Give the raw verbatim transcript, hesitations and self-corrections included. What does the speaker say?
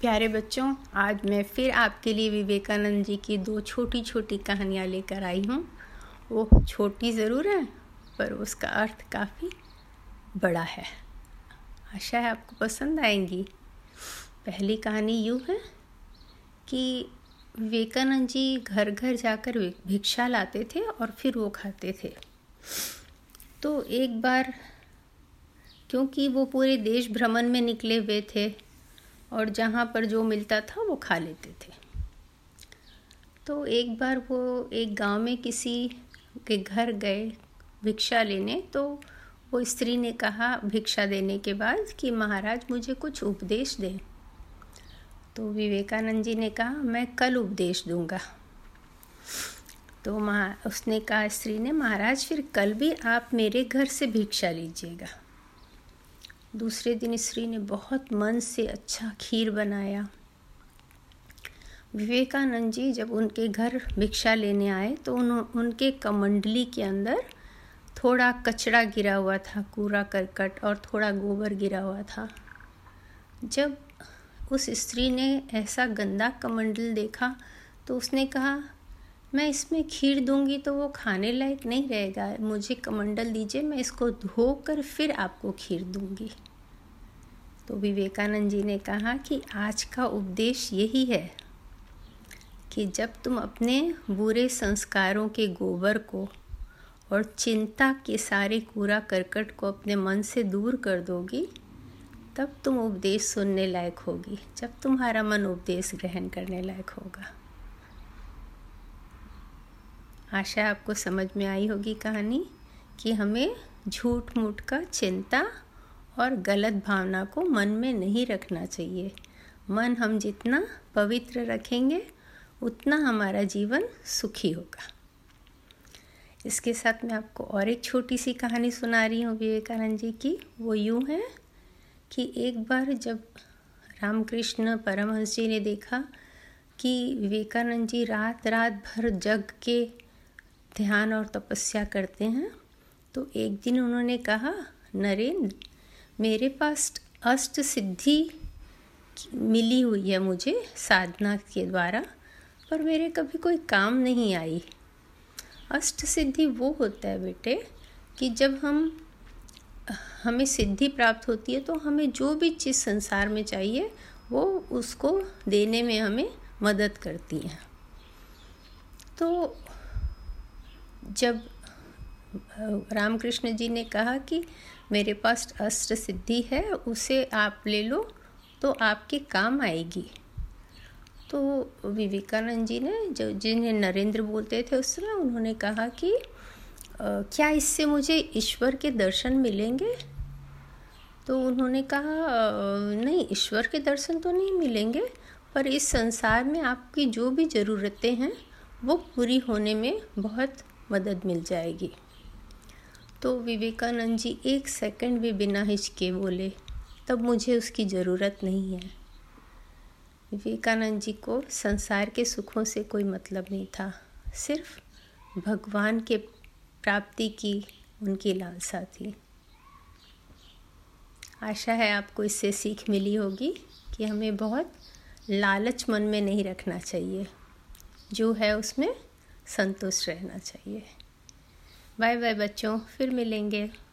प्यारे बच्चों, आज मैं फिर आपके लिए विवेकानंद जी की दो छोटी छोटी कहानियाँ लेकर आई हूँ। वो छोटी ज़रूर है पर उसका अर्थ काफ़ी बड़ा है। आशा है आपको पसंद आएंगी। पहली कहानी यूँ है कि विवेकानंद जी घर घर जाकर भिक्षा लाते थे और फिर वो खाते थे। तो एक बार, क्योंकि वो पूरे देश भ्रमण में निकले हुए थे और जहाँ पर जो मिलता था वो खा लेते थे, तो एक बार वो एक गांव में किसी के घर गए भिक्षा लेने। तो वो स्त्री ने कहा भिक्षा देने के बाद कि महाराज मुझे कुछ उपदेश दें। तो विवेकानंद जी ने कहा मैं कल उपदेश दूंगा। तो महा उसने कहा स्त्री ने, महाराज फिर कल भी आप मेरे घर से भिक्षा लीजिएगा। दूसरे दिन स्त्री ने बहुत मन से अच्छा खीर बनाया। विवेकानंद जी जब उनके घर भिक्षा लेने आए तो उन, उनके कमंडली के अंदर थोड़ा कचरा गिरा हुआ था, कूड़ा करकट और थोड़ा गोबर गिरा हुआ था। जब उस स्त्री ने ऐसा गंदा कमंडल देखा तो उसने कहा मैं इसमें खीर दूंगी तो वो खाने लायक नहीं रहेगा, मुझे कमंडल दीजिए, मैं इसको धोकर फिर आपको खीर दूंगी। तो विवेकानंद जी ने कहा कि आज का उपदेश यही है कि जब तुम अपने बुरे संस्कारों के गोबर को और चिंता के सारे कूड़ा करकट को अपने मन से दूर कर दोगी तब तुम उपदेश सुनने लायक होगी, जब तुम्हारा मन उपदेश ग्रहण करने लायक होगा। आशा आपको समझ में आई होगी कहानी कि हमें झूठ मूठ का, चिंता और गलत भावना को मन में नहीं रखना चाहिए। मन हम जितना पवित्र रखेंगे उतना हमारा जीवन सुखी होगा। इसके साथ मैं आपको और एक छोटी सी कहानी सुना रही हूँ विवेकानंद जी की। वो यूँ है कि एक बार जब रामकृष्ण परमहंस जी ने देखा कि विवेकानंद जी रात रात भर जग के ध्यान और तपस्या करते हैं, तो एक दिन उन्होंने कहा नरेंद्र मेरे पास अष्ट सिद्धि मिली हुई है मुझे साधना के द्वारा, पर मेरे कभी कोई काम नहीं आई। अष्ट सिद्धि वो होता है बेटे कि जब हम हमें सिद्धि प्राप्त होती है तो हमें जो भी चीज़ संसार में चाहिए वो उसको देने में हमें मदद करती हैं। तो जब रामकृष्ण जी ने कहा कि मेरे पास अष्ट सिद्धि है उसे आप ले लो तो आपके काम आएगी, तो विवेकानंद जी ने जो जिन्हें नरेंद्र बोलते थे उस समय उन्होंने कहा कि आ, क्या इससे मुझे ईश्वर के दर्शन मिलेंगे? तो उन्होंने कहा नहीं, ईश्वर के दर्शन तो नहीं मिलेंगे पर इस संसार में आपकी जो भी ज़रूरतें हैं वो पूरी होने में बहुत मदद मिल जाएगी। तो विवेकानंद जी एक सेकंड भी बिना हिचके बोले तब मुझे उसकी ज़रूरत नहीं है। विवेकानंद जी को संसार के सुखों से कोई मतलब नहीं था, सिर्फ भगवान के प्राप्ति की उनकी लालसा थी। आशा है आपको इससे सीख मिली होगी कि हमें बहुत लालच मन में नहीं रखना चाहिए, जो है उसमें संतुष्ट रहना चाहिए। बाय बाय बच्चों, फिर मिलेंगे।